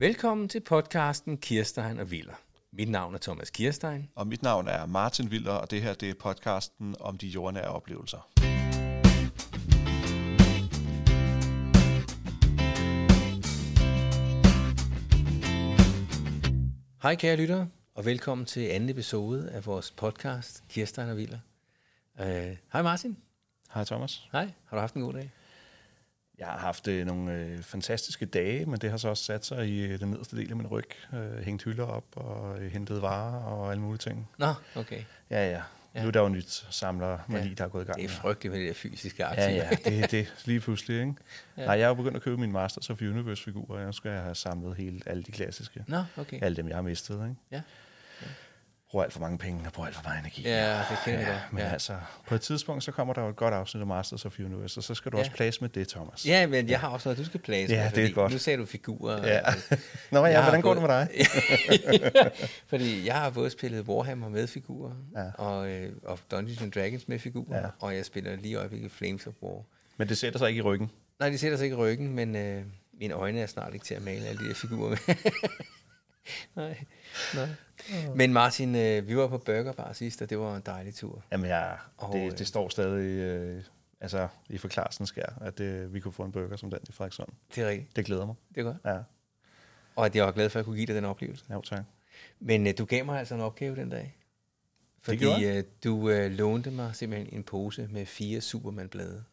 Velkommen til podcasten Kirstein og Viller. Mit navn er Thomas Kirstein. Og mit navn er Martin Viller, og det her det er podcasten om de jordnære oplevelser. Hej kære lyttere, og velkommen til anden episode af vores podcast Kirstein og Viller. Hej Martin. Hej Thomas. Hej, har du haft en god dag? Jeg har haft nogle fantastiske dage, men det har så også sat sig i den nederste del af min ryg. Hængt hylder op og hentet varer og alle mulige ting. Nå, okay. Ja. Nu er der jo nyt samler, man lige der er gået i gang. Det er frygteligt med det der fysiske aktier. Ja, det er det lige pludselig, ikke? Ja. Nej, jeg er jo begyndt at købe mine Masters of Universe-figurer, og jeg skal have samlet alle de klassiske. Nå, okay. Alle dem, jeg har mistet, ikke? Ja. Bruger alt for mange penge og bruger alt for meget energi. Ja, det kender jeg. Men altså, på et tidspunkt, så kommer der jo et godt afsnit af Masters of Universe, og så skal du også place med det, Thomas. Ja, men jeg har også noget, du skal place med. Ja, det er godt. Nu sagde du figurer. Ja. Nå ja, hvordan går det med dig? Fordi jeg har både spillet Warhammer med figurer, og Dungeons & Dragons med figurer, og jeg spiller lige i øjeblikket Flames of War. Men det sætter sig ikke i ryggen? Nej, det sætter sig ikke i ryggen, men mine øjne er snart ikke til at male alle de her figurer med. Nej. Men Martin, vi var på burgerbar sidst, og det var en dejlig tur. Jamen ja, det står stadig i forklarelsen at vi kunne få en burger som den i Frederikshavn. Det er rigtigt. Det glæder mig. Det er godt. Ja. Og at jeg var glad for, at jeg kunne give dig den oplevelse. Ja, tak. Men du gav mig altså en opgave den dag. Fordi du lånte mig simpelthen en pose med 4 Superman-blade.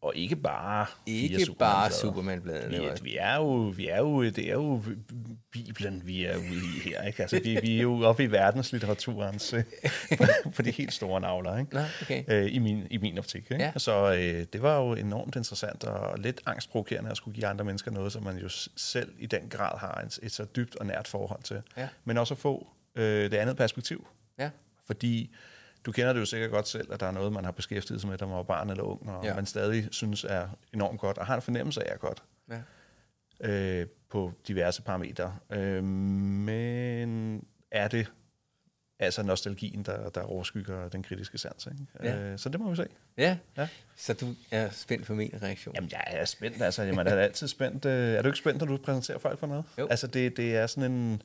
Og ikke bare Superman-bladene. Det er jo Bibelen, vi er ude i her. Ikke? Altså, vi er jo oppe i verdenslitteraturens på de helt store navler, ikke? Okay. I min optik. Ikke? Ja. Så det var jo enormt interessant og lidt angstprovokerende at skulle give andre mennesker noget, som man jo selv i den grad har et så dybt og nært forhold til. Ja. Men også at få det andet perspektiv. Ja. Fordi du kender det jo sikkert godt selv, at der er noget, man har beskæftiget sig med, da man var barn eller ung, og man stadig synes er enormt godt, og har en fornemmelse af er godt på diverse parametre. Men er det altså nostalgien, der overskygger den kritiske sans, ikke? Ja. Så det må vi se. Ja. Så du er spændt for min reaktion? Jamen, jeg er spændt. Altså, man er altid spændt. Er du ikke spændt, når du præsenterer folk for noget? Jo. Altså, det er sådan en...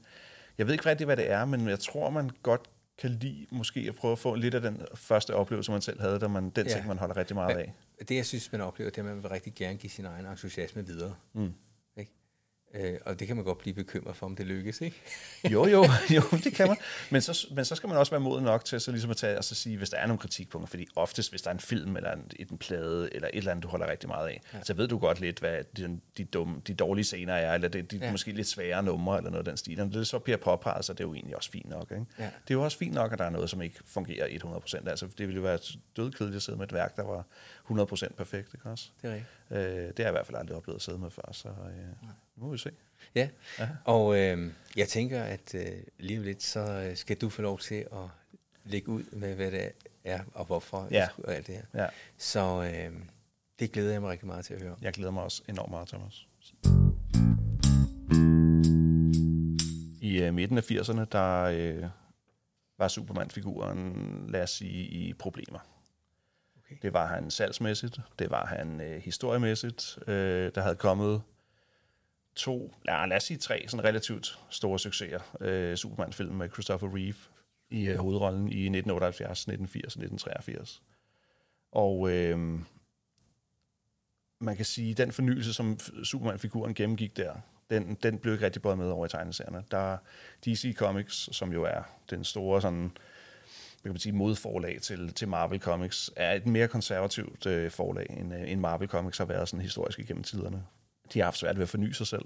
Jeg ved ikke rigtig, hvad det er, men jeg tror, man godt kan lide måske at prøve at få lidt af den første oplevelse, man selv havde, da man ting, man holder rigtig meget af. Det, jeg synes, man oplever, det er, at man vil rigtig gerne give sin egen entusiasme videre. Mm. Ikke? Og det kan man godt blive bekymret for, om det lykkes, ikke? Jo, det kan man. Men så skal man også være moden nok til så ligesom at tage og så sige, hvis der er nogle kritikpunkter, fordi oftest, hvis der er en film eller en plade eller et eller andet, du holder rigtig meget af, så ved du godt lidt, hvad de dårlige scener er, eller de måske lidt svære numre eller noget af den stil. Når det så bliver påpeget, så det er jo egentlig også fint nok, ikke? Ja. Det er jo også fint nok, at der er noget, som ikke fungerer 100%. Altså, det ville jo være dødkedeligt at sidde med et værk, der var 100% perfekt, ikke også? Det er rigtigt. Det har jeg i hvert fald aldrig oplevet at sidde med før, så... Nu må vi se. Ja, og jeg tænker, at lige om lidt, så skal du få lov til at lægge ud med, hvad det er, og hvorfor, og alt det her. Ja. Så det glæder jeg mig rigtig meget til at høre. Jeg glæder mig også enormt meget, Thomas. I midten af 80'erne, der var Superman-figuren, lad os sige, i problemer. Okay. Det var han salgsmæssigt, det var han historiemæssigt, der havde kommet 3 sådan relativt store succeser. Superman-film med Christopher Reeve i hovedrollen i 1978, 1980 og 1983. Og man kan sige, at den fornyelse, som Superman-figuren gennemgik der, den blev ikke rigtig båret med over i tegneserierne. Der DC Comics, som jo er den store sådan... kan man sige, modforlag til Marvel Comics, er et mere konservativt forlag, end Marvel Comics har været sådan historisk igennem tiderne. De har haft svært ved at forny sig selv.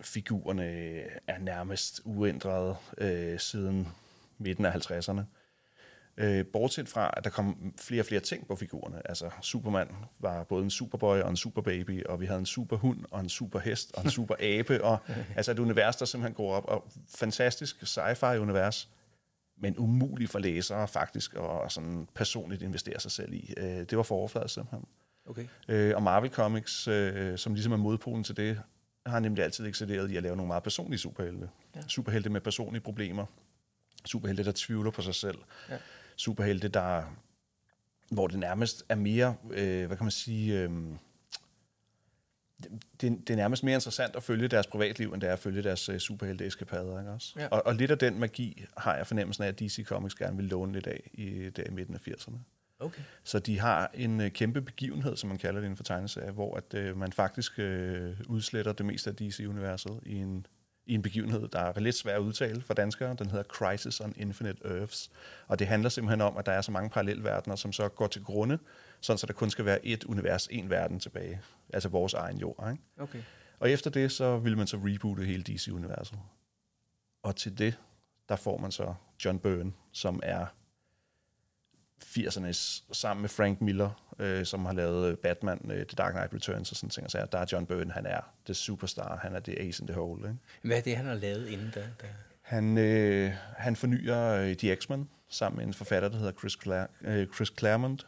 Figurerne er nærmest uændrede siden midten af 50'erne. Bortset fra, at der kom flere og flere ting på figurerne. Altså, Superman var både en superboy og en superbaby, og vi havde en superhund og en superhest og en superabe. Og, altså et univers, der simpelthen går op. Og fantastisk sci-fi-univers, men umuligt for læsere faktisk, og sådan personligt investere sig selv i. Det var for overfladet simpelthen. Okay. Og Marvel Comics, som ligesom er modpolen til det, har nemlig altid excelleret i at lave nogle meget personlige superhelte. Ja. Superhelte med personlige problemer. Superhelte, der tvivler på sig selv. Ja. Superhelte, hvor det nærmest er mere, Det er nærmest mere interessant at følge deres privatliv, end det er at følge deres superhelte-eskapader, ikke også? Ja. Og lidt af den magi har jeg fornemmelsen af, at DC Comics gerne vil låne lidt af i midten af 80'erne. Okay. Så de har en kæmpe begivenhed, som man kalder det inden for tegneserier, hvor at, man faktisk udsletter det meste af DC-universet i en begivenhed, der er lidt svær at udtale for danskere. Den hedder Crisis on Infinite Earths. Og det handler simpelthen om, at der er så mange parallelverdener, som så går til grunde, sådan så der kun skal være ét univers, én verden tilbage. Altså vores egen jord. Ikke? Okay. Og efter det, så ville man så reboote hele DC-universet. Og til det, der får man så John Byrne, som er 80'ernes, sammen med Frank Miller, som har lavet Batman, The Dark Knight Returns og sådan ting. Så der er John Byrne, han er the superstar, han er the ace in the hole. Ikke? Hvad er det, han har lavet inden da? Han fornyer The X-Men, sammen med en forfatter, der hedder Chris Claremont,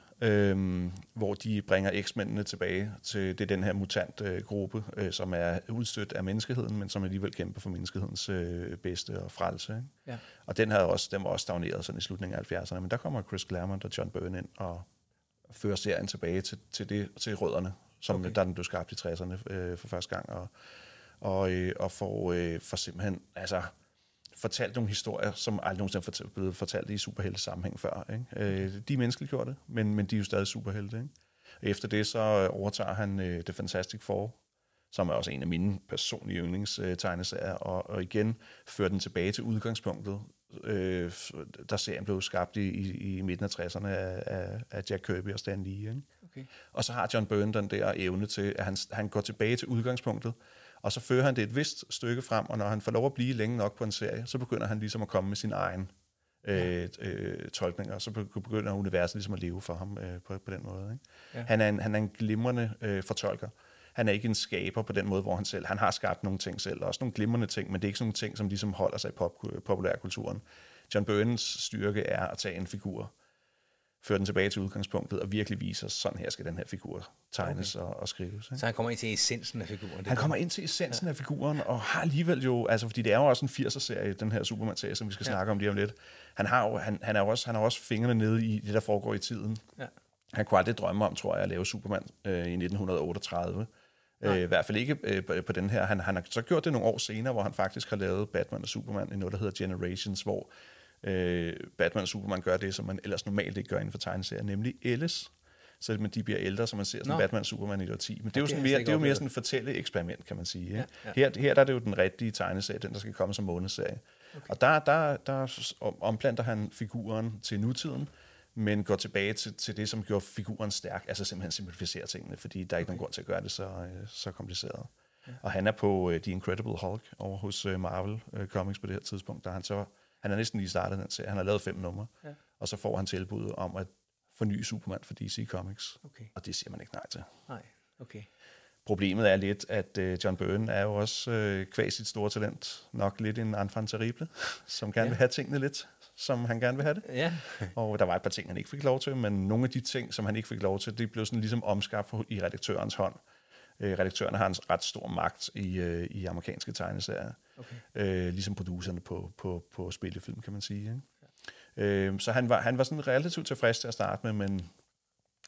hvor de bringer X-mændene tilbage til det den her mutantgruppe, som er udstødt af menneskeheden, men som alligevel kæmper for menneskehedens bedste og frelse. Ja. Og den var også stagneret sådan i slutningen af 70'erne, men der kommer Chris Claremont og John Byrne ind og fører serien tilbage til rødderne, som okay. Der den blev skabt i 60'erne for første gang, og for simpelthen fortalt nogle historier, som aldrig nogensinde er blevet fortalt i superhelte-sammenhæng før. Ikke? De er menneskeliggjorte, men de er jo stadig superhelte. Ikke? Efter det så overtager han The Fantastic Four, som er også en af mine personlige yndlingstegneserier, og igen fører den tilbage til udgangspunktet, der serien blev skabt i midten af 60'erne af Jack Kirby og Stan Lee. Ikke? Okay. Og så har John Byrne den der evne til, at han går tilbage til udgangspunktet, og så fører han det et vist stykke frem, og når han får lov at blive længe nok på en serie, så begynder han ligesom at komme med sin egen tolkning, og så begynder universet ligesom at leve for ham på den måde. Ikke? Ja. Han er en glimrende fortolker. Han er ikke en skaber på den måde, hvor han har skabt nogle ting selv, og også nogle glimrende ting, men det er ikke sådan nogle ting, som ligesom holder sig i populærkulturen. John Byrnes styrke er at tage en figur, føre den tilbage til udgangspunktet, og virkelig viser, sådan her skal den her figur tegnes okay. og skrives. Ikke? Så han kommer ind til essensen af figuren? Han kommer ind til essensen af figuren, og har alligevel jo, fordi det er jo også en 80'er-serie, den her Superman-serie, som vi skal snakke om lige om lidt. Han har også fingrene nede i det, der foregår i tiden. Ja. Han kunne aldrig drømme om, tror jeg, at lave Superman i 1938. I hvert fald ikke på den her. Han har så gjort det nogle år senere, hvor han faktisk har lavet Batman og Superman i noget, der hedder Generations, hvor Batman og Superman gør det, som man ellers normalt ikke gør inden for tegneserier, nemlig ældes, så de bliver ældre, så man ser sådan Batman og Superman i år 10. Men det er jo sådan mere sådan et fortælleeksperiment, kan man sige. Ja, ja. Her der er det jo den rigtige tegneserie, den der skal komme som månedsserie. Okay. Og der omplanter han figuren til nutiden, men går tilbage til det, som gjorde figuren stærk, altså simpelthen simplificerer tingene, fordi der er ikke nogen grund til at gøre det så kompliceret. Ja. Og han er på The Incredible Hulk over hos Marvel Comics på det her tidspunkt, der han er næsten lige startet den serie. Han har lavet 5 numre, og så får han tilbud om at forny Superman for DC Comics. Okay. Og det siger man ikke nej til. Nej, okay. Problemet er lidt, at John Byrne er jo også kvæs sit store talent, nok lidt en enfant terrible, som gerne vil have tingene lidt, som han gerne vil have det. Ja. Og der var et par ting, han ikke fik lov til, men nogle af de ting, som han ikke fik lov til, det blev sådan ligesom omskabt i redaktørens hånd. Redaktøren har en ret stor magt i amerikanske tegneserier. Okay. Ligesom producerne på spillefilm, kan man sige. Ikke? Ja. Så han var sådan relativt tilfreds til at starte med, men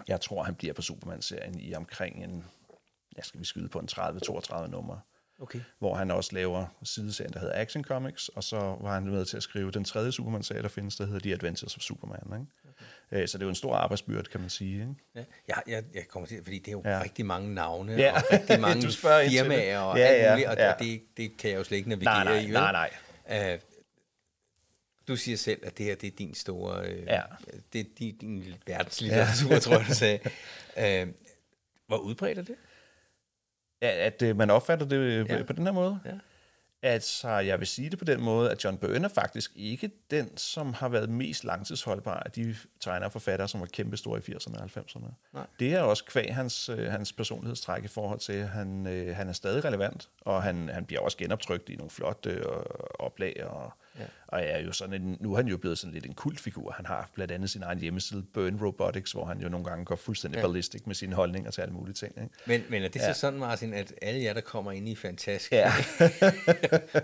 jeg tror, han bliver på Superman-serien i omkring en 30-32 nummer. Okay. Hvor han også laver sideserien, der hedder Action Comics, og så var han med til at skrive den tredje Superman-serie, der findes, der hedder The Adventures of Superman. Ikke? Okay. Så det er jo en stor arbejdsbyrde, kan man sige. Ikke? Ja, jeg kommer til, fordi det er jo rigtig mange navne, og rigtig mange firmaer, og alt muligt, og det kan jeg jo slet ikke navigere i. Nej. Du siger selv, at det her, det er din store... Det er din verdenslitteratur, tror jeg, du sagde. Hvor udbredt er det? At man opfatter det på den her måde. Ja. Altså, jeg vil sige det på den måde, at John Byrne er faktisk ikke den, som har været mest langtidsholdbar af de tegnere og forfattere, som var kæmpestore i 80'erne og 90'erne. Nej. Det er også kvæg hans personlighedstræk i forhold til, at han er stadig relevant, og han bliver også genoptrykt i nogle flotte oplag, og er jo sådan nu er han jo blevet sådan lidt en kultfigur. Han har blandt andet sin egen hjemmeside, Burn Robotics, hvor han jo nogle gange går fuldstændig ballistik med sine holdninger til alle mulige ting. Ikke? Men er det så sådan, Martin, at alle jer, der kommer ind i Fantastisk,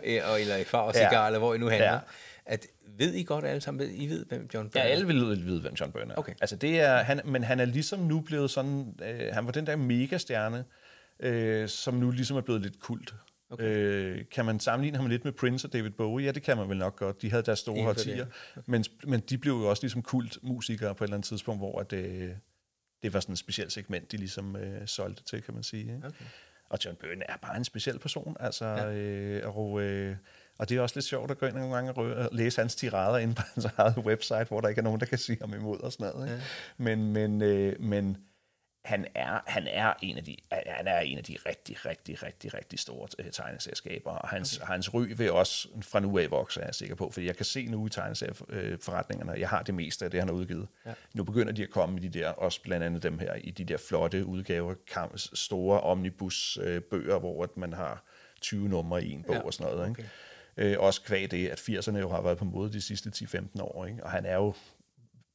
eller i Far og Cigar, eller hvor I nu handler, at ved I godt alle sammen, I ved, hvem John Byrne er? Ja, alle vil vide, hvem John Byrne er. Okay. Altså, men han er ligesom nu blevet sådan, han var den der megastjerne, som nu ligesom er blevet lidt kult. Okay. Kan man sammenligne ham lidt med Prince og David Bowie? Ja, det kan man vel nok godt. De havde deres store årtier, men de blev jo også ligesom kultmusikere på et eller andet tidspunkt, hvor det var sådan et specielt segment, de ligesom solgte til, kan man sige. Okay. Og John Byrne er bare en speciel person, altså, og det er også lidt sjovt at gå ind nogle gange og læse hans tirader inde på hans eget website, hvor der ikke er nogen, der kan sige ham imod og sådan noget. Ja. Men han er en af de rigtig store tegneserieskaber, og hans ry vil også fra nu af vokse, er jeg sikker på, fordi jeg kan se nu i tegneserieforretningerne, jeg har det meste af det, han har udgivet. Ja. Nu begynder de at komme i de der, også blandt andet dem her, i de der flotte udgaver, store omnibusbøger, hvor man har 20 numre i en bog og sådan noget. Ikke? Okay. Også kvad det, at 80'erne jo har været på mode de sidste 10-15 år, ikke? Og han er jo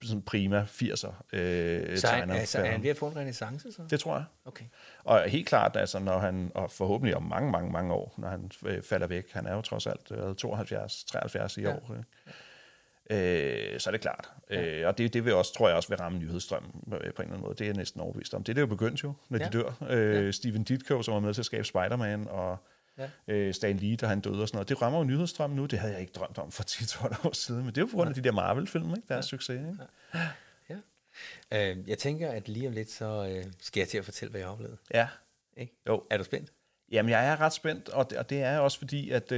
sådan prima 80'er tegner. Altså, er han ved at få en renaissance, så? Det tror jeg. Okay. Og helt klart, altså, når han, og forhåbentlig om mange år, når han falder væk, han er jo trods alt 72-73 i år, så er det klart. Og det vil også, tror jeg også vil ramme nyhedsstrømmen på en eller anden måde. Det er jeg næsten overbevist om. Det er jo begyndt jo, når de dør. Steven Ditko, som var med til at skabe Spider-Man, og Stan Lee, der han døde og sådan noget. Det rammer jo nyhedsstrømmen nu, det havde jeg ikke drømt om for 10-12 år siden, men det er jo på grund af de der Marvel-film, ikke? Der er succes. Ikke? Ja. Jeg tænker, at lige om lidt, så skal jeg til at fortælle, hvad jeg oplevede. Ja. Ikke? Jo. Er du spændt? Jamen, jeg er ret spændt, og det er også fordi, at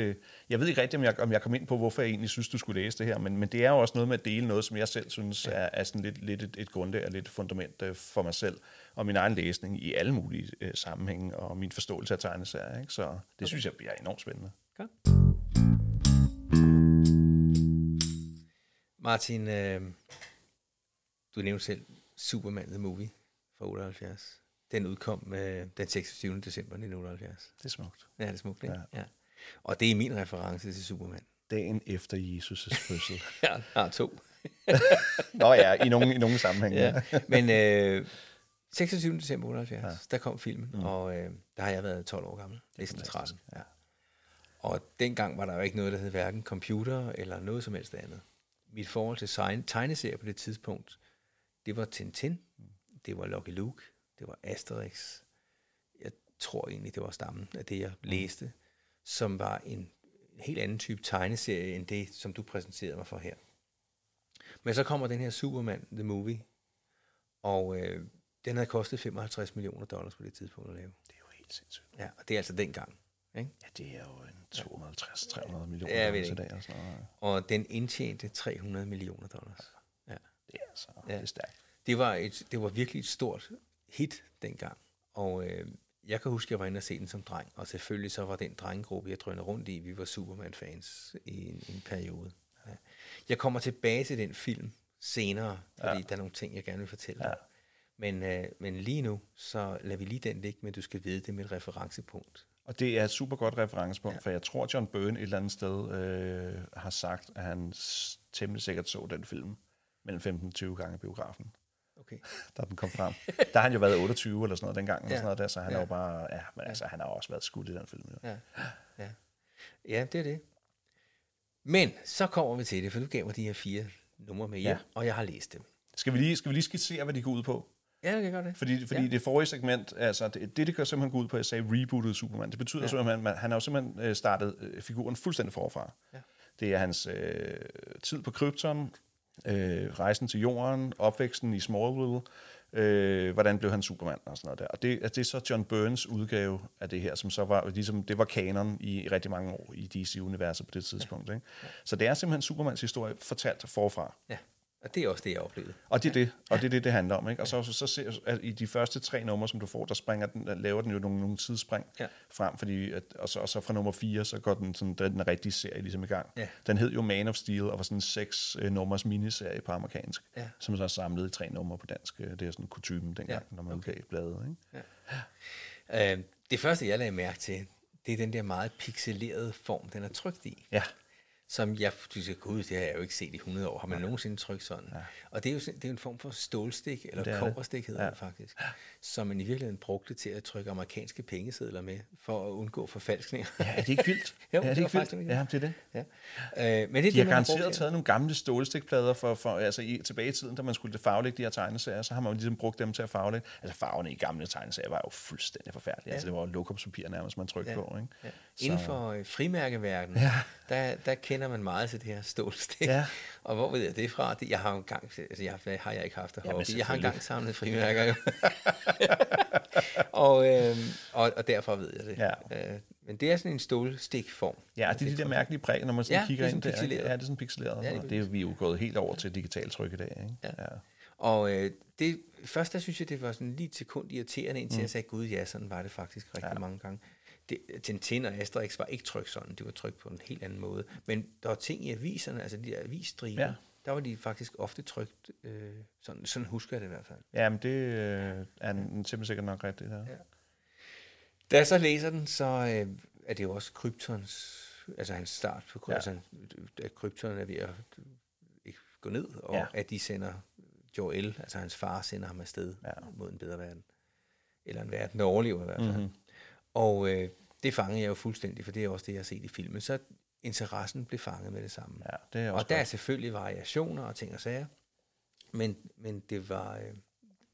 jeg ved ikke rigtigt, om jeg kom ind på, hvorfor jeg egentlig synes, du skulle læse det her, men det er jo også noget med at dele noget, som jeg selv synes er sådan lidt et grundlag og lidt fundament for mig selv, og min egen læsning i alle mulige sammenhænge, og min forståelse af tegneserier, ikke? Så det synes jeg bliver enormt spændende. Godt. Martin, du nævnte selv Superman The Movie fra 78. Den udkom den 26. december 1978. Det er smukt. Ja, det er smukt, ikke? Ja. Og det er min reference til Superman. Dagen efter Jesus' fødsel. ja, to. Nå ja, i nogle sammenhænge. Ja. Men 26. december 1978, der kom filmen, og der har jeg været 12 år gammel. Næsten 13. Ja. Og dengang var der jo ikke noget, der hed hverken computer eller noget som helst andet. Mit forhold til tegneserier på det tidspunkt, det var Tintin, det var Lucky Luke, det var Asterix. Jeg tror egentlig, det var stammen af det, jeg læste, som var en helt anden type tegneserie, end det, som du præsenterede mig for her. Men så kommer den her Superman, The Movie, og den havde kostet $55 million på det tidspunkt at lave. Det er jo helt sindssygt. Ja, og det er altså dengang. Ikke? Ja, det er jo en 250-300 millioner dollars i dag. Og sådan noget. Og den indtjente $300 million. Ja. Det er altså det er stærkt. Det var virkelig et stort hit dengang, og jeg kan huske, at jeg var inde og se den som dreng, og selvfølgelig så var den drengegruppe, jeg drønede rundt i, vi var Superman-fans i en periode. Ja. Jeg kommer tilbage til den film senere, fordi der er nogle ting, jeg gerne vil fortælle dig. Men lige nu, så lader vi lige den ligge, men du skal vide, det er mit referencepunkt. Og det er et super godt referencepunkt, for jeg tror, John Byrne et eller andet sted har sagt, at han temmelig sikkert så den film mellem 15-20 gange i biografen. Okay. Da den kom frem. Der har han jo været 28 eller sådan noget dengang, eller sådan noget der, så han er jo bare... Ja, men altså, han har også været skudt i den film. Jo. Ja, det er det. Men så kommer vi til det, for du gav mig de her 4 numre med hjem, og jeg har læst dem. Skal vi lige skitsere, hvad de går ud på? Ja, det kan godt det. Fordi det forrige segment, altså det gør simpelthen gå ud på, at jeg sagde rebootet Superman. Det betyder simpelthen, at han har jo simpelthen startet figuren fuldstændig forfra. Ja. Det er hans tid på Krypton, rejsen til jorden, opvæksten i Smallville, hvordan blev han Superman og sådan noget der. Og det er så John Byrnes udgave af det her, som så var ligesom, det var kanon i rigtig mange år i DC-universet på det tidspunkt. Ikke? Så det er simpelthen Supermans historie fortalt forfra. Ja, og det er også det, jeg oplevede. Og det er det, og det er det, det handler om. Ikke? Og så ser at i de første 3 numre, som du får, der springer den, der laver den jo nogle tidsspring frem, fordi og så fra nummer 4, så går den sådan den rigtige serie ligesom i gang. Ja. Den hed jo Man of Steel og var sådan en 6 nummers miniserie på amerikansk, som så samlede i 3 numre på dansk. Det er sådan kutymen dengang, når man udgav bladet. Ikke? Ja. Det første, jeg lagde mærke til, det er den der meget pixelerede form, den er trykt i. Ja. som jeg synes, gud, det har jeg jo ikke set i 100 år. Har man nogensinde trykt sådan? Ja. Og det er jo en form for stålstik, eller kobberstik hedder det faktisk, som man i virkeligheden brugte til at trykke amerikanske pengesedler med, for at undgå forfalskninger. Ja, er det ikke vildt? Jo, ja, det er faktisk vildt. Ja, det er det. Ja. Men det er de har garanteret taget nogle gamle stålstikplader altså tilbage i tiden, da man skulle farvelægge de her tegneserier, så har man jo ligesom brugt dem til at farvelægge. Altså farverne i gamle tegneserier var jo fuldstændig forfærdelige. Ja. Altså det var jo lokumspapir nærmest, man trykte på. Ikke? Ja. Inden for frimærkeverdenen, der kender man meget til det her stålstik. Ja. Og hvor ved jeg det fra? Jeg har engang, altså jeg har ikke haft det hobby. Jeg har engang samlet frimærker jo. og derfor ved jeg det. Ja. Men det er sådan en stålstikform. Ja, det er de der mærkelige præg, når man sådan kigger ind der. Ja, det er sådan pixeleret. Ja, det er vi jo gået helt over til digitalt tryk i dag. Ikke? Ja. Og det først, der synes jeg, det var sådan lige et sekund irriterende, indtil jeg sagde, gud ja, sådan var det faktisk rigtig mange gange. Tintin og Asterix var ikke trykt sådan, det var trykt på en helt anden måde. Men der var ting i aviserne, altså de der avisstriber, der var de faktisk ofte trykt, sådan husker jeg det i hvert fald. Jamen det er simpelthen sikkert nok rigtigt. Ja. Da jeg så læser den, så er det jo også Kryptons, altså hans start på altså, at Krypton er ved at gå ned, og at de sender Jor-El, altså hans far, sender ham afsted mod en bedre verden. Eller en verden, der overlever i hvert fald. Mm-hmm. Og det fangede jeg jo fuldstændig, for det er også det, jeg har set i filmen. Så interessen blev fanget med det samme. Ja, det er også og der er selvfølgelig variationer og ting og sager, men det var...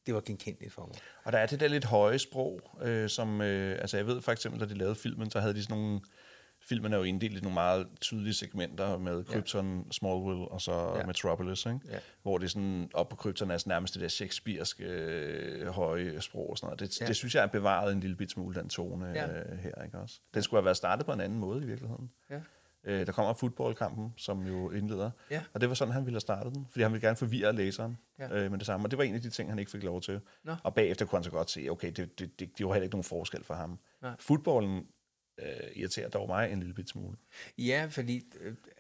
Det var genkendeligt for mig. Og der er det der lidt høje sprog, som... altså jeg ved for eksempel, da de lavede filmen, så havde de sådan nogle... Filmen er jo inddelt i nogle meget tydelige segmenter med Krypton, Smallville og så Metropolis, ikke? Ja. Hvor det sådan, op på Krypton er sådan nærmest det der shakespearske høje sprog og sådan noget. Det synes jeg er bevaret en lille bit smule, den tone her, ikke også? Den skulle have været startet på en anden måde i virkeligheden. Ja. Der kommer fodboldkampen, som jo indleder, og det var sådan, han ville have startet den, fordi han ville gerne forvirre læseren med det samme, og det var en af de ting, han ikke fik lov til. Nå. Og bagefter kunne han så godt se, okay, det var heller ikke nogen forskel for ham. Fodbolden irriterer dog mig en lille bit smule. Ja, fordi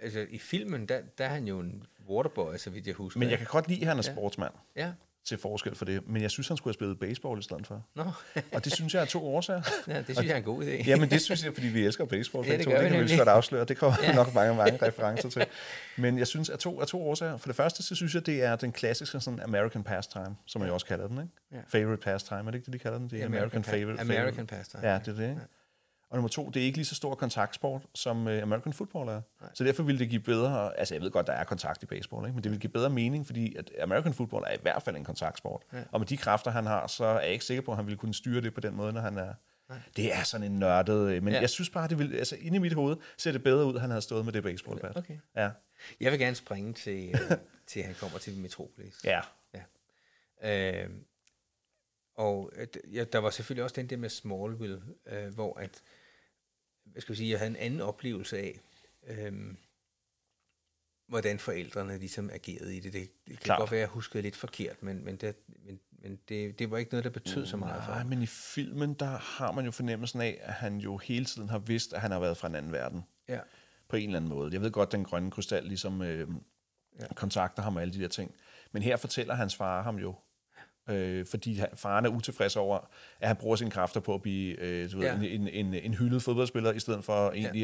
altså, i filmen, der er han jo en waterboy, så vidt jeg husker. Men jeg kan godt lide, at han er sportsmand. Ja. Til forskel for det, men jeg synes, han skulle have spillet baseball i stedet for. No. Og det synes jeg er to årsager. Ja, det synes jeg er en god idé. Jamen det synes jeg, fordi vi elsker baseball. Ja, det kan vi lige godt afsløre, det kommer nok mange referencer til. Men jeg synes, at to årsager. For det første, så synes jeg, det er den klassiske sådan American pastime, som jeg også kalder den. Ikke? Ja. Favorite pastime, er det ikke det, de kalder den? Det er American pastime. Ja, det er det, ikke? Ja. Og nummer 2, det er ikke lige så stor kontaktsport, som American football er. Nej. Så derfor ville det give bedre... Altså, jeg ved godt, der er kontakt i baseball, ikke? Men det ville give bedre mening, fordi at American football er i hvert fald en kontaktsport. Ja. Og med de kræfter, han har, så er jeg ikke sikker på, at han ville kunne styre det på den måde, når han er... Nej. Det er sådan en nørdet... Men jeg synes bare, det ville... Altså, inde i mit hoved ser det bedre ud, at han havde stået med det baseballbat. Okay. Ja. Jeg vil gerne springe til han kommer til Metropolis. Ja. Og der var selvfølgelig også den der med Smallville, hvor at... jeg havde en anden oplevelse af, hvordan forældrene ligesom agerede i det. Det kan godt være, at jeg huskede lidt forkert, men det var ikke noget, der betød så meget for. Nej, men i filmen, der har man jo fornemmelsen af, at han jo hele tiden har vidst, at han har været fra en anden verden. Ja. På en eller anden måde. Jeg ved godt, den grønne krystal ligesom kontakter ham og alle de der ting. Men her fortæller hans far ham jo, fordi faren er utilfreds over, at han bruger sine kræfter på at blive en hyldet fodboldspiller, i stedet for egentlig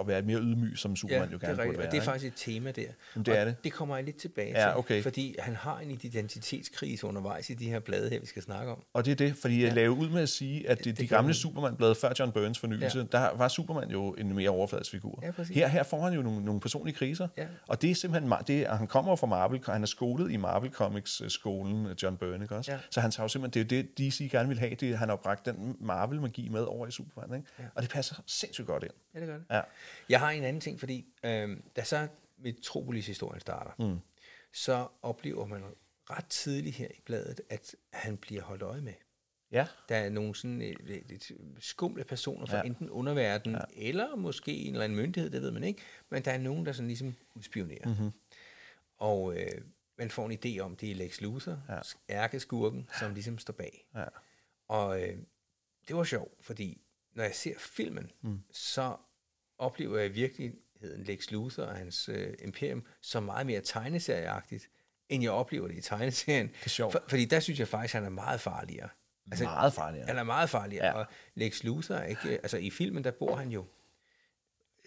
at være mere ydmyg, som Superman jo gerne burde være. Det er faktisk et tema der. Det er det. Det kommer jeg lidt tilbage til, fordi han har en identitetskrise undervejs i de her blade her, vi skal snakke om. Og det er det, fordi jeg lavede ud med at sige, at de gamle Superman-blade før John Byrnes fornyelse, der var Superman jo en mere overfladisk figur. Ja, her får han jo nogle personlige kriser, og det er simpelthen, han kommer fra Marvel, han er skolet i Marvel Comics-skolen, John Byrne, ikke? Ja. Så han tager jo simpelthen, det er det, DC gerne vil have, han har bragt den Marvel-magi med over i Superman, ikke? Ja. Og det passer sindssygt godt ind. Ja, det gør det. Ja. Jeg har en anden ting, fordi da så Metropolis-historien starter, så oplever man ret tidligt her i bladet, at han bliver holdt øje med. Ja. Der er nogle sådan lidt skumle personer fra enten underverdenen, eller måske en eller anden myndighed, det ved man ikke, men der er nogen, der sådan ligesom udspionerer. Mm-hmm. Og... man får en idé om, det er Lex Luthor, ærkeskurken, som ligesom står bag. Ja. Og det var sjovt, fordi når jeg ser filmen, så oplever jeg i virkeligheden Lex Luthor og hans imperium som meget mere tegneserieagtigt, end jeg oplever det i tegneserien. Det er sjovt. Fordi der synes jeg faktisk, han er meget farligere. Altså, meget farligere. Han er meget farligere, og Lex Luthor, ikke, altså i filmen, der bor han jo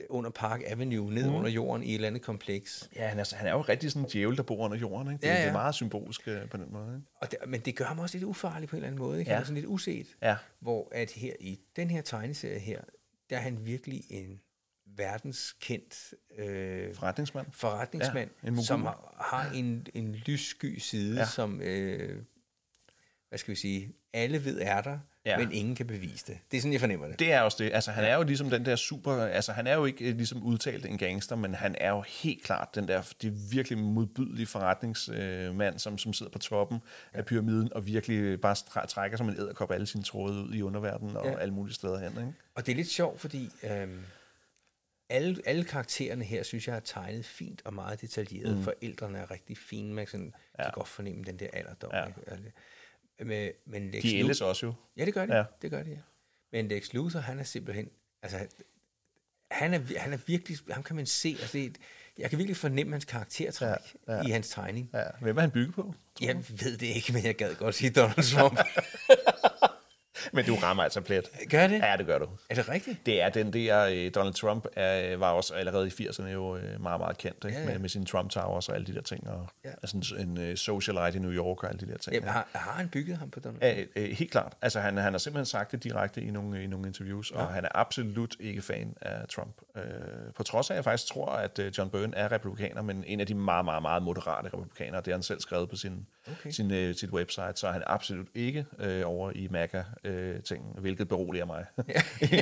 under Park Avenue, ned under jorden i et eller andet kompleks. Ja, han er jo rigtig sådan en djævel, der bor under jorden. Ikke? Det er meget symbolsk på den måde. Ikke? Og men det gør ham også lidt ufarlig på en eller anden måde. Ikke? Han er sådan lidt uset. Ja. Hvor at her i den her tegneserie her, der er han virkelig en verdenskendt forretningsmand en som har en lyssky side, som hvad skal vi sige, alle ved er der, men ingen kan bevise det. Det er sådan, jeg fornemmer det. Det er også det. Altså, han er jo ligesom den der super... Altså, han er jo ikke ligesom udtalt en gangster, men han er jo helt klart den der... Det er virkelig modbydelige forretningsmand, som sidder på toppen af pyramiden, og virkelig bare trækker som en edderkop alle sine tråde ud i underverdenen og alle mulige steder hen. Ikke? Og det er lidt sjovt, fordi... Alle karaktererne her, synes jeg, har tegnet fint og meget detaljeret. Forældrene er rigtig fine. Man kan godt fornemme den der alderdom. Ja. Men Lex de ældes også jo. Ja, det gør det. Ja. Det gør det, ja. Men Lex Luthor, han er simpelthen... Altså, han er virkelig... Ham kan man se... Altså, jeg kan virkelig fornemme hans karaktertræk i hans tegning. Ja. Hvem er han bygget på? Jeg ved det ikke, men jeg gad godt sige Donald Trump. Men du rammer altså plet. Gør det? Ja, det gør du. Er det rigtigt? Det er den der... Donald Trump var også allerede i 80'erne jo meget, meget kendt, ikke? Med sine Trump Towers og alle de der ting. Og, altså en socialite i New York og alle de der ting. Jamen, har han bygget ham på Donald Trump? Helt klart. Altså, han har simpelthen sagt det direkte i nogle interviews, og han er absolut ikke fan af Trump. På trods af, at jeg faktisk tror, at John Byrne er republikaner, men en af de meget, meget, meget moderate republikanere. Det har han selv skrevet på sit website, så er han absolut ikke over i MAGA. Ting, hvilket beroliger mig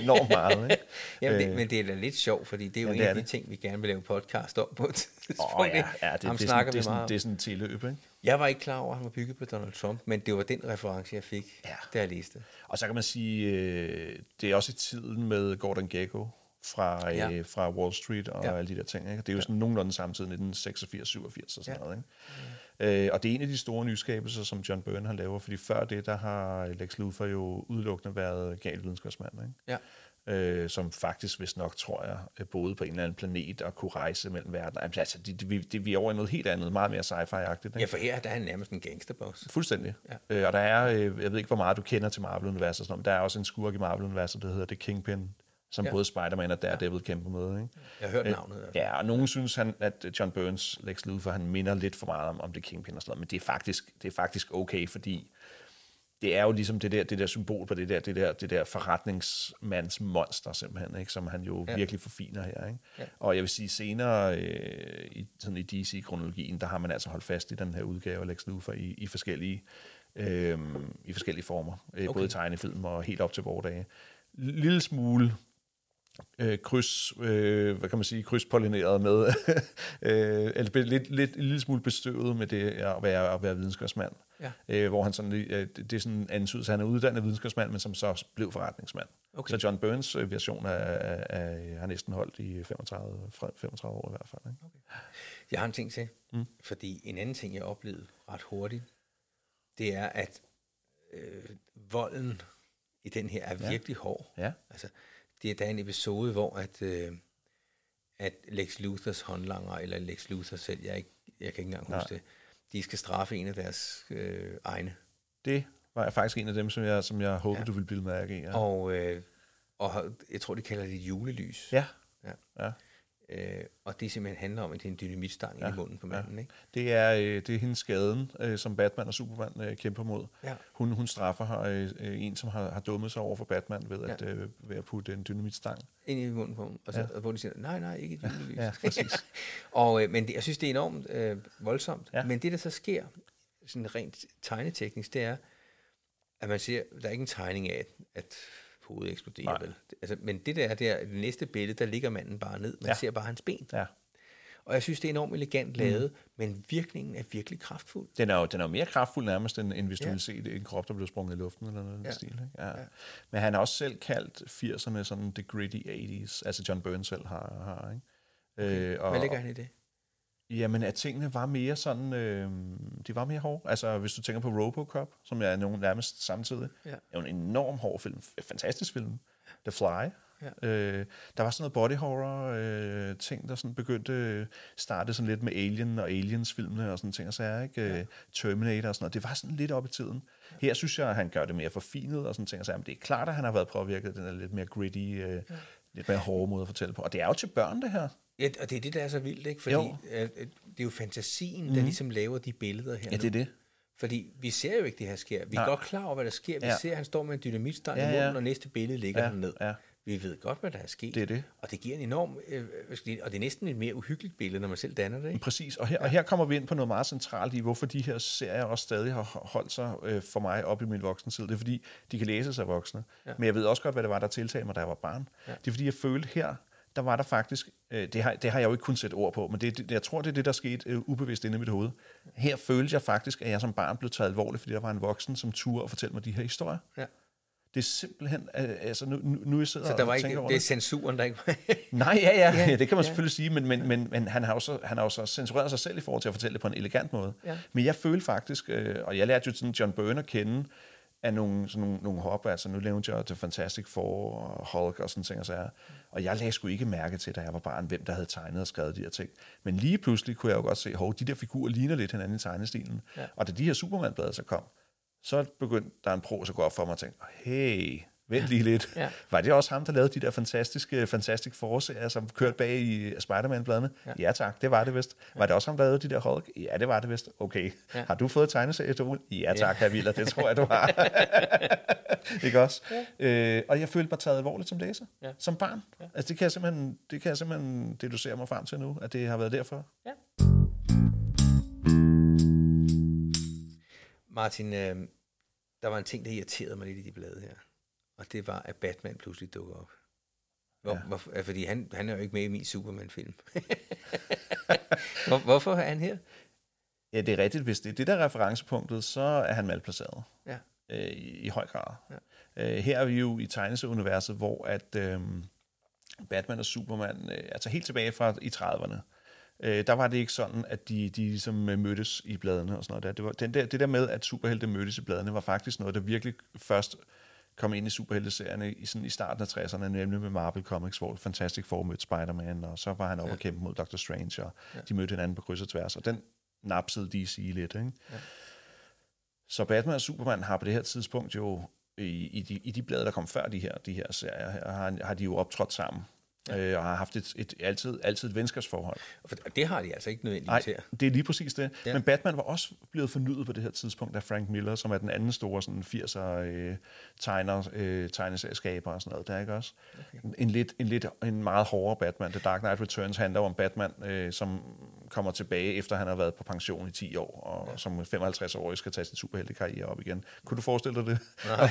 enormt meget. Ikke? Jamen men det er da lidt sjovt, fordi det er jo en af de ting, vi gerne vil lave podcast om på. Det er sådan en tilløb, ikke? Jeg var ikke klar over, at han var bygget på Donald Trump, men det var den reference, jeg fik, da jeg læste. Og så kan man sige, det er også i tiden med Gordon Gekko fra Wall Street og alle de der ting. Ikke? Det er jo sådan nogenlunde samtidig 1986-87 og sådan noget. Ikke? Og det er en af de store nyskabelser, som John Byrne har lavet, fordi før det, der har Lex Luthor jo udelukkende været gal videnskabsmand, ikke? Ja. Som faktisk, hvis nok, tror jeg, boede på en eller anden planet og kunne rejse mellem verden. Altså, vi er over i noget helt andet, meget mere sci-fi-agtigt. Ikke? Ja, for her der er han nærmest en gangsterboss. Fuldstændig. Ja. Og der er, jeg ved ikke, hvor meget du kender til Marvel-universet, men der er også en skurk i Marvel-universet, der hedder The Kingpin, som både Spider-Man og Daredevil kæmper med. Ikke? Jeg har hørt navnet. Ja, og nogen synes, at John Byrnes Lex Luthor, han minder lidt for meget om det Kingpin og sådan noget, men det er faktisk okay, fordi det er jo ligesom det der symbol på det der forretningsmandsmonster simpelthen, ikke? Som han jo virkelig forfiner her. Ikke? Ja. Og jeg vil sige, senere i DC-kronologien, der har man altså holdt fast i den her udgave af Lex Luthor i forskellige former. Både tegnefilm og helt op til vore dage. Lille smule krydspollineret med, eller lidt en lille smule bestøvet med det at være videnskabsmand. Ja. Hvor han sådan, det er sådan antydet, at han er uddannet videnskabsmand, men som så blev forretningsmand. Okay. Så John Byrnes version har næsten holdt i 35 år i hvert fald. Ikke? Okay. Jeg har en ting til, fordi en anden ting, jeg oplevede ret hurtigt, det er, at volden i den her er virkelig hård. Ja. Altså, der er en episode, hvor at Lex Luthors håndlanger, eller Lex Luthor selv, jeg kan ikke engang huske det, de skal straffe en af deres egne. Det var faktisk en af dem, som jeg håber du ville blive mærke i. Ja. Og jeg tror, de kalder det julelys. Ja. Og det simpelthen handler om, at det er en dynamitstang i munden på manden, ikke? Det er hendes skaden, som Batman og Superman kæmper mod. Ja. Hun straffer en, som har dummet sig over for Batman ved at putte en dynamitstang ind i munden på ham. Og så hvor de siger, nej, ikke et julelys. Ja, præcis. Men jeg synes, det er enormt voldsomt. Ja. Men det, der så sker, sådan rent tegneteknisk, det er, at man ser, der er ikke en tegning af, at hovedet eksploderer vel. Altså, men det der det næste billede, der ligger manden bare ned. Man ser bare hans ben. Ja. Og jeg synes, det er enormt elegant lavet, men virkningen er virkelig kraftfuld. Den er jo mere kraftfuld nærmest, end hvis du ville se en krop, der blev sprunget i luften eller noget i den stil. Ikke? Ja. Ja. Men han har også selv kaldt 80'erne sådan the gritty 80's, altså John Byrne selv har ikke? Okay. Hvad ligger han i det? Jamen, at tingene var mere sådan... de var mere hårde. Altså, hvis du tænker på Robocop, som jeg er nærmest samtidig, er en enorm hård film. Fantastisk film. The Fly. Ja. Der var sådan noget body horror ting, der sådan begyndte... Startede sådan lidt med Alien og Aliens-filmene og sådan ting og sager, ikke? Terminator og sådan noget. Det var sådan lidt op i tiden. Her synes jeg, at han gør det mere forfinet og sådan ting og sager. Men det er klart, at han har været påvirket den der lidt mere gritty... lidt mere hårde måde at fortælle på. Og det er jo til børn, det her. Ja, og det er det, der er så vildt, ikke? Fordi det er jo fantasien, der ligesom laver de billeder her. Ja, det er det. Fordi vi ser jo ikke, det her sker. Vi er godt klar over, hvad der sker. Vi ser, at han står med en dynamitstang i munden, og næste billede ligger han ned. Ja. Vi ved godt, hvad der er sket. Det er det. Og det giver en enorm... og det er næsten et mere uhyggeligt billede, når man selv danner det, ikke? Præcis. Og her, og her kommer vi ind på noget meget centralt i, hvorfor de her serier også stadig har holdt sig for mig op i min voksentid. Det er, fordi de kan læse sig voksne. Ja. Men jeg ved også godt, hvad det var, der tiltalte mig, da jeg var barn. Ja. Det er, fordi jeg følte her... der var der faktisk, det har jeg jo ikke kun sætte ord på, men det, jeg tror, det er det, der skete ubevidst inde i mit hoved. Her følte jeg faktisk, at jeg som barn blev taget alvorligt, fordi der var en voksen, som turde og fortælle mig de her historier. Ja. Det er simpelthen, altså nu jeg sidder så der var og tænker ikke, over det. Så det er censuren, der ikke var... Nej, ja, det kan man selvfølgelig sige, men han har jo så censureret sig selv i forhold til at fortælle det på en elegant måde. Ja. Men jeg følte faktisk, og jeg lærte jo sådan John Byrne at kende, af nogle hopper, altså nu lavede jeg The Fantastic Four og Hulk og sådan ting og sager. Og jeg lagde sgu ikke mærke til, da jeg var barn, hvem der havde tegnet og skrevet de her ting. Men lige pludselig kunne jeg jo godt se, hov, de der figurer ligner lidt hinanden i tegnestilen. Ja. Og da de her Superman-blader så kom, så begyndte der en pros at gå op for mig og tænke, hey, vent lige lidt. Ja. Var det også ham, der lavede de der fantastiske Fantastic Four-serier, som kørte bag i Spider-Man-bladene? Ja. Ja tak, det var det vist. Var det også ham, der lavede de der Hulk? Ja, det var det vist. Okay. Ja. Har du fået tegneserie efter ugen? Ja tak, herr Viller, det tror jeg, du har. Ikke også? Ja. Og jeg følte mig taget alvorligt som læser, som barn. Ja. Altså det kan jeg simpelthen deducere mig frem til nu, at det har været derfor. Ja. Martin, der var en ting, der irriterede mig lidt i de blade her. Og det var, at Batman pludselig dukker op. Fordi han er jo ikke med i min Superman-film. Hvorfor er han her? Ja, det er rigtigt. Hvis det er det der referencepunktet, så er han malplaceret. Ja. I høj grad. Ja. Her er vi jo i tegneserieuniverset, hvor at Batman og Superman, altså helt tilbage fra i 30'erne, der var det ikke sådan, at de ligesom mødtes i bladene og sådan noget der. Det der med, at superhelte mødtes i bladene, var faktisk noget, der virkelig først... kom ind i superhelteserierne i starten af 60'erne, nemlig med Marvel Comics, hvor Fantastic Four mødte Spider-Man, og så var han oppe og kæmpe mod Dr. Strange, og de mødte hinanden på kryds og tværs, og den napsede DC lidt. Ikke? Ja. Så Batman og Superman har på det her tidspunkt jo, i de blade, der kom før de her serier, har de jo optrådt sammen, og har haft altid et venskabsforhold. Og det har de altså ikke nødvendigvis her. Det er lige præcis det. Ja. Men Batman var også blevet fornyet på det her tidspunkt af Frank Miller, som er den anden store sådan 80'er tegneserieskaber og sådan noget. Der, ikke også? Okay. En meget hårdere Batman. The Dark Knight Returns handler om Batman, som kommer tilbage, efter han har været på pension i 10 år, og som 55-årig skal tage sin superheltekarriere op igen. Kunne du forestille dig det? Nej.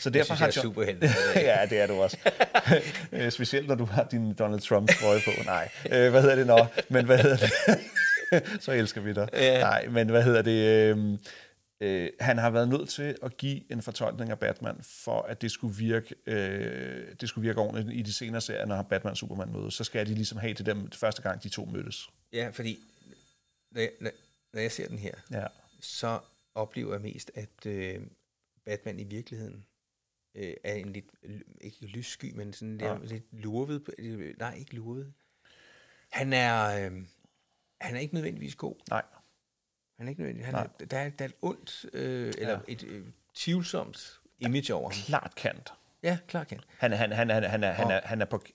Så derfor har jeg superhelte. Ja, det er du også. Specielt når du har din Donald Trump-trøje på. Nej, hvad hedder det nå? Men hvad hedder det? Så elsker vi dig. Yeah. Nej, men hvad hedder det? Han har været nødt til at give en fortolkning af Batman, for at det skulle virke ordentligt i de senere serier, når Batman og Superman mødes. Så skal de ligesom have det der første gang, de to mødtes. Ja, fordi når jeg ser den her, så oplever jeg mest, at Batman i virkeligheden er en lidt, ikke lyssky, men sådan lidt lurvet. Nej, ikke lurvet. Han er ikke nødvendigvis god. Nej. Han er ikke nødvendigvis. Der er et ondt, eller et tvivlsomt image over ham. Klart kant. Ja, Clark Kent.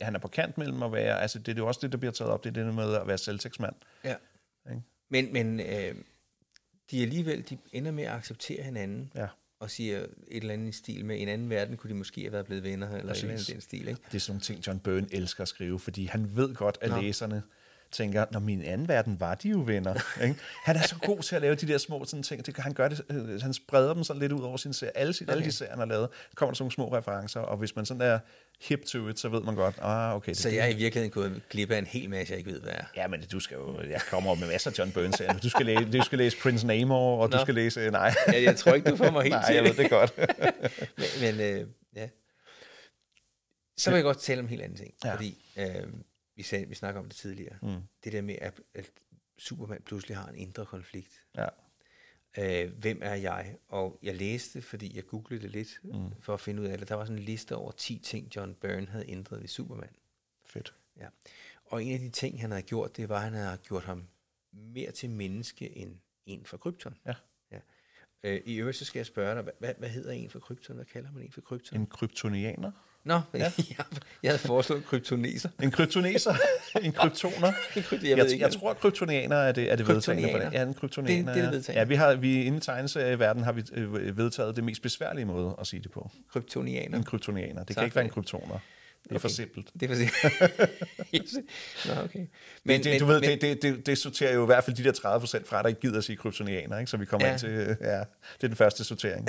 Han er på kant mellem at være, altså det er jo også det, der bliver taget op, det er det med at være selvtægtsmand. Ja. Ikke? Men de alligevel, de ender med at acceptere hinanden. Ja. Og siger et eller andet stil med, en anden verden kunne de måske have været blevet venner, eller et eller andet den stil, ikke? Det er sådan nogle ting, John Byrne elsker at skrive, fordi han ved godt, at læserne tænker, når min anden verden var de jo venner. Ikke? Han er så god til at lave de der små sådan ting, han gør det, han spreder dem sådan lidt ud over sin serie, alle de serier, han har lavet, kommer der sådan nogle små referencer, og hvis man sådan er hip to it, så ved man godt, okay. Så jeg er i virkeligheden gået glip af en hel masse, jeg ikke ved, hvad er. Ja, men du skal jo, jeg kommer med masser af John Byrne-serier, du skal læse Prince Namor, og du skal læse, nej. Ja, jeg tror ikke, du får mig helt til det. Nej, jeg ved det godt. men Så vil jeg godt tale om en helt anden ting, fordi... Vi snakker om det tidligere. Mm. Det der med, at Superman pludselig har en indre konflikt. Ja. Hvem er jeg? Og jeg læste, fordi jeg googlede det lidt, for at finde ud af det. Der var sådan en liste over 10 ting, John Byrne havde ændret ved Superman. Fedt. Ja. Og en af de ting, han havde gjort, det var, at han havde gjort ham mere til menneske, end en fra Krypton. Ja. Ja. I øvrigt, så skal jeg spørge dig, hvad hedder en for Krypton? Hvad kalder man en for Krypton? En kryptonianer? Nå, ja. Jeg havde foreslået kryptoneser. En kryptoneser? En kryptoner? Jeg tror, at kryptonianer er det vedtagende for det. Ja, en kryptonianer. Det er det vedtagende. Ja, vi inden i tegneserieverdenen har vi vedtaget det mest besværlige måde at sige det på. Kryptonianer. En kryptonianer. Det kan ikke være en kryptoner. Det er for simpelt. Det er for simpelt. Nå, okay. Men det sorterer jo i hvert fald de der 30% fra, der ikke gider at sige kryptonianer, ikke? Så vi kommer ind til... Ja, det er den første sortering.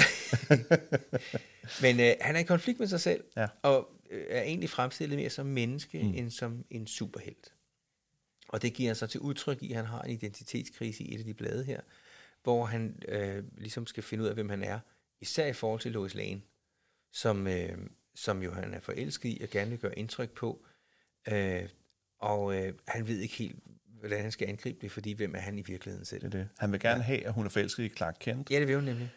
Men han er i konflikt med sig selv, og er egentlig fremstillet mere som menneske, end som en superhelt. Og det giver han så til udtryk i, at han har en identitetskrise i et af de blade her, hvor han ligesom skal finde ud af, hvem han er, især i forhold til Lois Lane, som jo han er forelsket i og gerne vil gøre indtryk på. Og han ved ikke helt, hvordan han skal angribe det, fordi hvem er han i virkeligheden selv? Det er det. Han vil gerne have, at hun er forelsket i Clark Kent. Ja, det vil hun nemlig.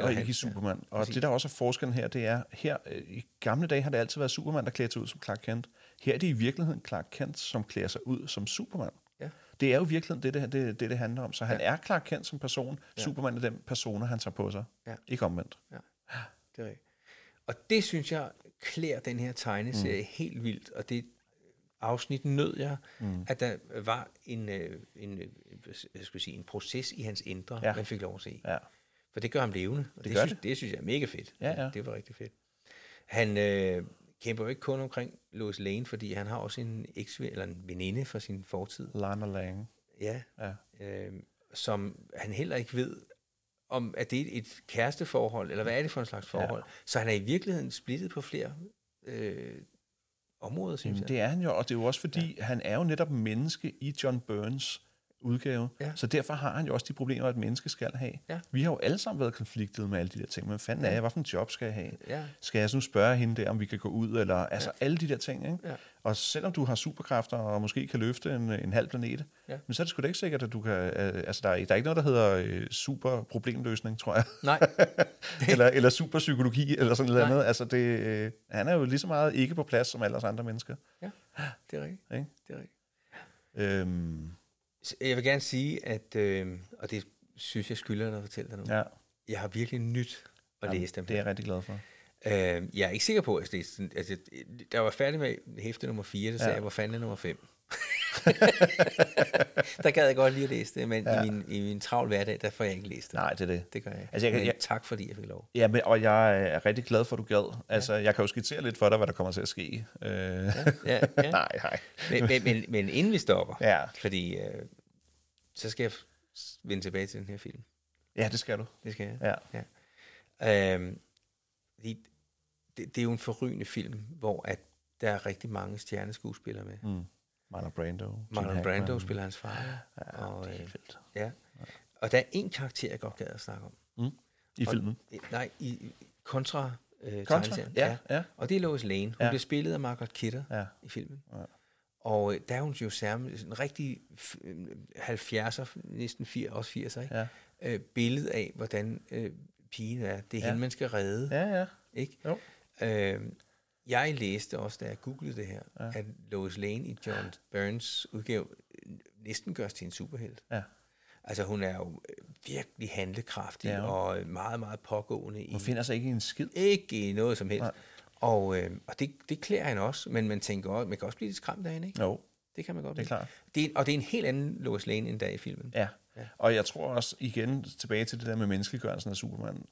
Og ikke i Superman. Ja, og det, der også er forskellen her, det er, i gamle dage har det altid været Superman, der klæder sig ud som Clark Kent. Her er det i virkeligheden Clark Kent, som klæder sig ud som Superman. Ja. Det er jo i virkeligheden det handler om. Så han er Clark Kent som person. Ja. Superman er den personer, han tager på sig. Ja. Ikke omvendt. Ja, det er rigtigt. Og det, synes jeg, klæder den her tegneserie helt vildt, og det afsnit nød jeg, at der var en proces i hans indre, man fik lov at se. Ja. For det gør ham levende, og det synes jeg er mega fedt. Ja. Det var rigtig fedt. Han kæmper jo ikke kun omkring Lois Lane, fordi han har også en veninde fra sin fortid. Lana Lang. Ja. Som han heller ikke ved, om er det et kæresteforhold, eller hvad er det for en slags forhold? Ja. Så han er i virkeligheden splittet på flere områder, synes jeg. Det er han jo, og det er jo også fordi, han er jo netop menneske i John Byrnes udgave, så derfor har han jo også de problemer, at et menneske skal have. Ja. Vi har jo alle sammen været konfliktet med alle de der ting. Hvad fanden er jeg? Hvad for en job skal jeg have? Ja. Skal jeg sådan spørge hende der, om vi kan gå ud? Eller, altså alle de der ting, ikke? Ja. Og selvom du har superkræfter og måske kan løfte en halv planet, men så er det sgu da ikke sikkert, at du kan... der er ikke noget, der hedder super problemløsning, tror jeg. Nej. eller super psykologi, eller sådan noget andet. Altså han er jo lige så meget ikke på plads, som alle os andre mennesker. Ja, det er rigtigt. Ikke? Det er rigtigt. Jeg vil gerne sige, at, og det synes jeg skylder dig at fortælle dig nu, jeg har virkelig nyt at læse dem. Det er jeg rigtig glad for. Jeg er ikke sikker på, at jeg læste den. Altså, da jeg var færdig med hæfte nummer 4, så sagde jeg, hvor fanden er nummer 5? Der gad jeg godt lige at læse det, men i min travl hverdag, der får jeg ikke læst det. Nej, det er det. Det gør jeg ikke. Altså, tak fordi jeg fik lov. Ja, og jeg er rigtig glad for, at du gad. Altså, jeg kan jo skitsere lidt for dig, hvad der kommer til at ske. Nej. Men inden vi stopper, fordi så skal jeg vende tilbage til den her film. Ja, det skal du. Det skal jeg. Ja. Det er jo en forrygende film, hvor at der er rigtig mange stjerneskuespillere med. Marlon Brando. Marlon Brando spiller hans far. Ja, og, det er vildt. Og der er en karakter, jeg godt gad at snakke om. I filmen? Nej, i kontra. Ja. Og det er Lois Lane. Hun bliver spillet af Margaret Kidder i filmen. Ja. Og der er hun jo en rigtig 70'er, næsten 80'er, ikke? Ja. Billede af, hvordan pigen er. Det er hende, man skal redde. Ja. Ikke? Jo. Jeg læste også, da jeg googlede det her, at Lois Lane i John Byrnes udgave næsten gørs til en superhelt. Ja. Altså, hun er jo virkelig handlekraftig og meget, meget pågående. Hun finder sig ikke i en skid. Ikke i noget som helst. Nej. Og det klæder han også, men man tænker også, man kan også blive lidt skræmt af hende, ikke? Jo. Det kan man godt. Det er klart. Og det er en helt anden Lois Lane, end der i filmen. Ja. Og jeg tror også, igen, tilbage til det der med menneskeliggørelsen af Superman.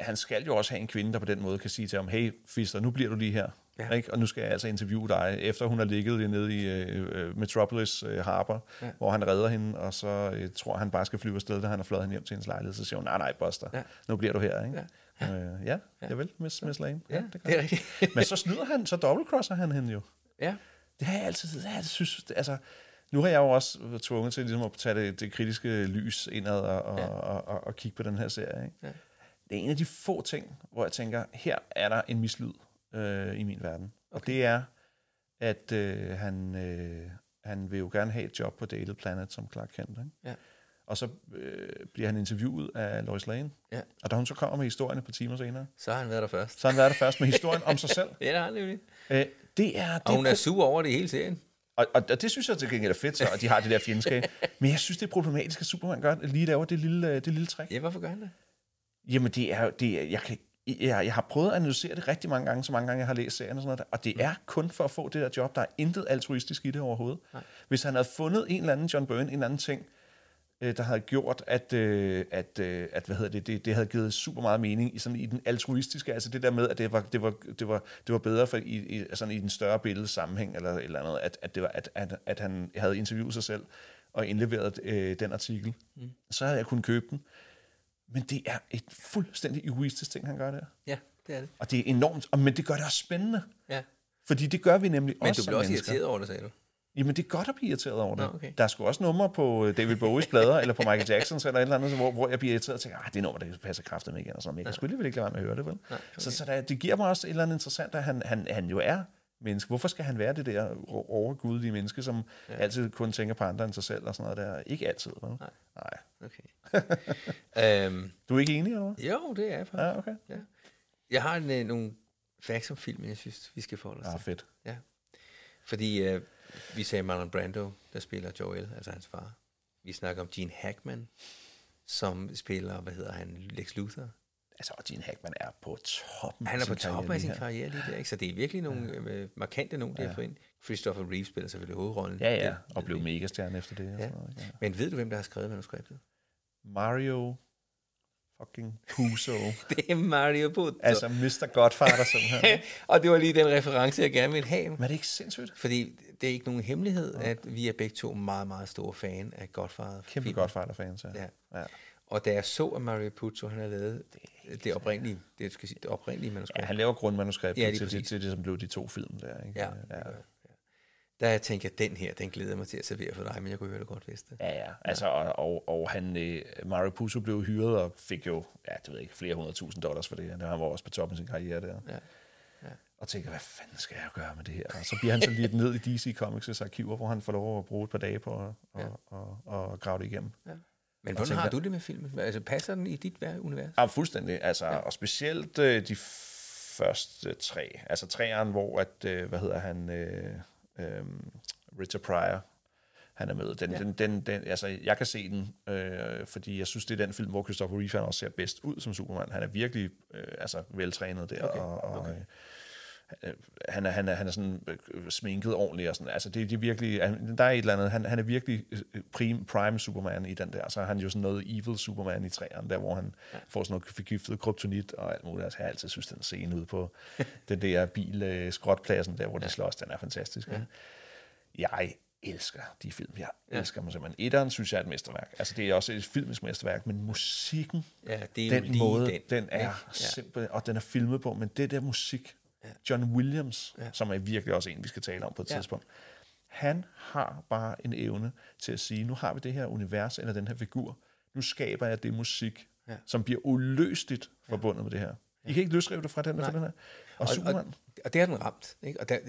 Han skal jo også have en kvinde, der på den måde kan sige til ham, hey, fister, nu bliver du lige her, ikke? Og nu skal jeg altså interviewe dig, efter hun har ligget nede i Metropolis Harbor, hvor han redder hende, og så tror han bare skal flyve afsted, da han har fløjet hende hjem til hendes lejlighed, så siger hun, nej, Buster, nu bliver du her, ikke? Javel, Miss Lane. Ja, det er rigtigt. Men så snyder han, så dobbeltcrosser han hende jo. Ja. Det har jeg altid, nu har jeg jo også været tvunget til ligesom at tage det kritiske lys indad og kigge på den her serie, ikke? Ja. Det er en af de få ting, hvor jeg tænker, her er der en mislyd i min verden. Okay. Og det er, at han vil jo gerne have et job på Daily Planet, som Clark Kent, ikke? Ja. Og så bliver han interviewet af Lois Lane. Ja. Og da hun så kommer med historien et par timer senere... Så har han været der først. Så har han været der først med historien om sig selv. Ja, det har han nemlig. Og hun er sur over det hele serien. Og det synes jeg til gengæld er fedt, så, at de har det der fjendskab. Men jeg synes, det er problematisk, at Superman gør lige derovre det lille trick. Ja, hvorfor gør han det? Jamen, jeg har prøvet at analysere det rigtig mange gange, så mange gange jeg har læst serien og sådan noget, og det er kun for at få det der job, der er intet altruistisk i det overhovedet. Nej. Hvis han havde fundet en eller anden John Byrne, en eller anden ting, der havde gjort, at det havde givet super meget mening i den altruistiske, altså det der med, at det var bedre for i den større billede sammenhæng eller et eller andet, at han havde interviewet sig selv og indleveret den artikel, så havde jeg kunnet købe den. Men det er et fuldstændig egoistisk ting, han gør der. Ja, det er det. Og det er enormt, men det gør det også spændende. Ja. Fordi det gør vi nemlig men også som mennesker. Men du bliver også irriteret over det, sagde du? Jamen, det er godt at blive irriteret over det. Nå, okay. Der er sgu også numre på David Bowies plader, eller på Michael Jacksons, eller et eller andet, hvor jeg bliver irriteret og tænker, det nummer, det passer kraftigt med igen, og sådan noget. Men jeg kan sgu alligevel ikke lade være med at høre det, vel? Nej, okay. Så der, det giver mig også et eller andet interessant, at han jo er menneske. Hvorfor skal han være det der overgudelige menneske, som altid kun tænker på andre end sig selv og sådan noget der? Ikke altid, vel? Nej. Okay. Du er ikke enig, eller hvad? Jo, det er jeg faktisk. Ja, okay. Ja. Jeg har nogle facts om filmen, jeg synes, vi skal forholde os til. Fedt. Ja. Fordi vi sagde Marlon Brando, der spiller Joel, altså hans far. Vi snakker om Gene Hackman, som spiller, Lex Luthor. Altså, og Gene Hackman er på toppen. Han er på toppen af sin karriere lige der, ikke? Så det er virkelig nogle markante nogen, der er på ind. Christopher Reeve spiller selvfølgelig hovedrollen. Ja, og blev megastjerne efter det. Ja. Noget, ja. Men ved du, hvem der har skrevet manuskriptet? Mario fucking Puzo. Det er Mario Puzo. Altså Mr. Godfather, simpelthen. Og det var lige den reference, jeg gerne ville have. Men er det ikke sindssygt? Fordi det er ikke nogen hemmelighed, at vi er begge to meget, meget store fan af Godfather. Kæmpe Godfather-fans, ja. Og da jeg så, at Mario Puzo, han har lavet det oprindelige manuskript. Ja, han laver grundmanuskriptet til det, som blev de to film der, ikke? Ja. Da jeg tænker, at den her, den glæder mig til at servere for dig, men jeg kunne høre det godt, hvis det. Ja. Altså, og han, Mario Puzo blev hyret og fik jo, flere $100,000 for det. Han var også på toppen af sin karriere der. Ja. Og tænker, hvad fanden skal jeg gøre med det her? Og så bliver han så lidt ned i DC Comics' arkiver, hvor han får lov at bruge et par dage på at grave det igennem. Ja. Men hvordan har du det med filmen? Altså, passer den i dit univers? Ja, fuldstændig. Altså, og specielt de første tre. Altså, treeren, hvor Richard Pryor, han er med. Jeg kan se den, fordi jeg synes, det er den film, hvor Christopher Reeve også ser bedst ud som Superman. Han er virkelig veltrænet der, han er sådan sminket ordentligt og sådan. Altså det er virkelig, der er et eller andet. Han er virkelig prime Superman i den der. Så er han jo sådan noget evil Superman i træerne der, hvor han får sådan noget forgiftet kryptonit og alt muligt. Altså, jeg har altid synes den scene ude på den der bil skrotpladsen der, hvor de slås, den er fantastisk. Ja. Jeg elsker de film. Jeg elsker mig simpelthen. Etteren synes jeg er et mesterværk. Altså det er også et filmisk mesterværk, men musikken, det er den måde, den er simpelthen, og den er filmet på, men det der musik, John Williams, som er virkelig også en, vi skal tale om på et tidspunkt. Han har bare en evne til at sige, nu har vi det her univers, eller den her figur. Nu skaber jeg det musik, som bliver uløseligt forbundet med det her. I kan ikke løsrive det fra den her. Og det har den ramt. Ikke? Og der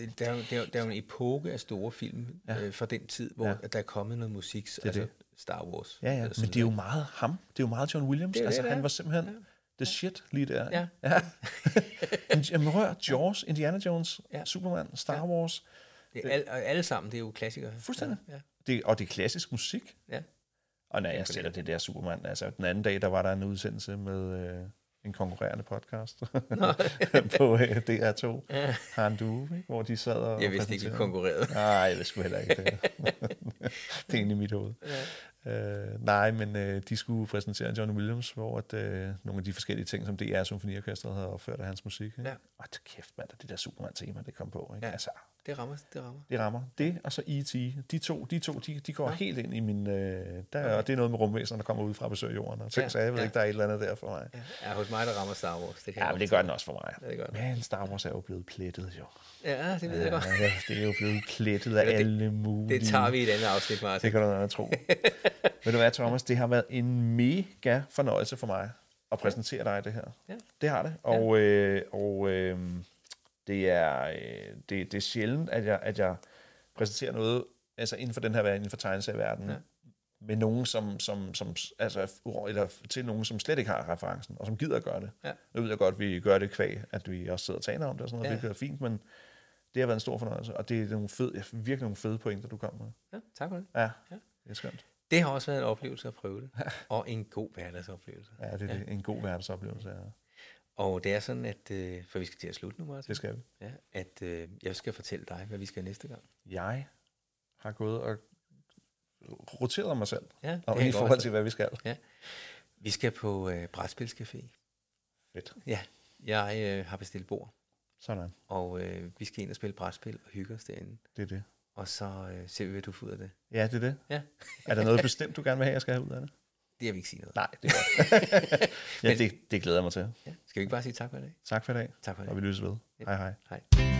er jo en epoke af store film fra den tid, hvor der er kommet noget musik, altså Star Wars. Ja. Men det er jo meget ham. Det er jo meget John Williams. Han var simpelthen... The shit lige der. Ja. Jamen hør, Jaws, Indiana Jones, Superman, Star Wars. Det er alle sammen, det er jo klassikere. Fuldstændig. Ja. Det er klassisk musik. Ja. Og når jeg sætter det der Superman, altså den anden dag, der var der en udsendelse med en konkurrerende podcast på DR2. Har en due, hvor de sad og... Jeg vidste ikke, vi konkurrerede. Nej, jeg vidste heller ikke det. Det er inde i mit hoved. De skulle præsentere John Williams, hvor nogle af de forskellige ting, som DR Symfoniorkestret havde opført af hans musik. Ikke? Ja. Og kæft mand, det der Superman-tema, det kom på. Ikke? Ja. Altså, det rammer. Det og så E.T. De to går helt ind i min... Og det er noget med rumvæsener, der kommer ud fra besøg jorden. Og ting, så jeg ved ikke, der er et eller andet der for mig. Ja, hos mig, der rammer Star Wars. Men det gør den også for mig. Ja, det gør den. Men Star Wars er jo blevet plettet, jo. Ja, det ved jeg godt. Ja, det er jo blevet plettet af alle mulige... Det tager vi i et andet afsnit, Martin. Det kan du nok tro. Ved du hvad, Thomas, det har været en mega fornøjelse for mig at præsentere dig det her. Ja. Det har det, og, det er sjældent, at jeg præsenterer noget altså inden for den her verden, inden for tegneserieverdenen, med nogen, som altså, eller til nogen, som slet ikke har referencen, og som gider at gøre det. Ja. Nu ved jeg godt, at vi gør det kvæg, at vi også sidder og taler om det og sådan noget, hvilket er fint, men det har været en stor fornøjelse, og det er nogle fede pointer, du kom med. Ja, tak for det. Ja. Det er skønt. Det har også været en oplevelse at prøve det. Og en god hverdagsoplevelse. Ja, det er det. En god hverdagsoplevelse, ja. Og det er sådan, at... for vi skal til at slutte nu, Martin. Det skal vi. Ja, at jeg skal fortælle dig, hvad vi skal næste gang. Jeg har gået og roteret mig selv. Ja, og i forhold til, hvad vi skal. Ja. Vi skal på Brætspilscafé. Fedt. Ja, jeg har bestilt bord. Sådan. Og vi skal ind og spille brætspil og hygge os derinde. Det er det. Og så ser vi, hvad du får ud af det. Ja, det er det. Ja. Er der noget bestemt, du gerne vil have, jeg skal have ud af det? Det har vi ikke sige noget. Nej, det er godt. Ja, det glæder jeg mig til. Ja. Skal vi ikke bare sige tak for i dag? Tak for i dag. Tak for i dag. Og vi lyttes ved. Ja. Hej hej. Hej.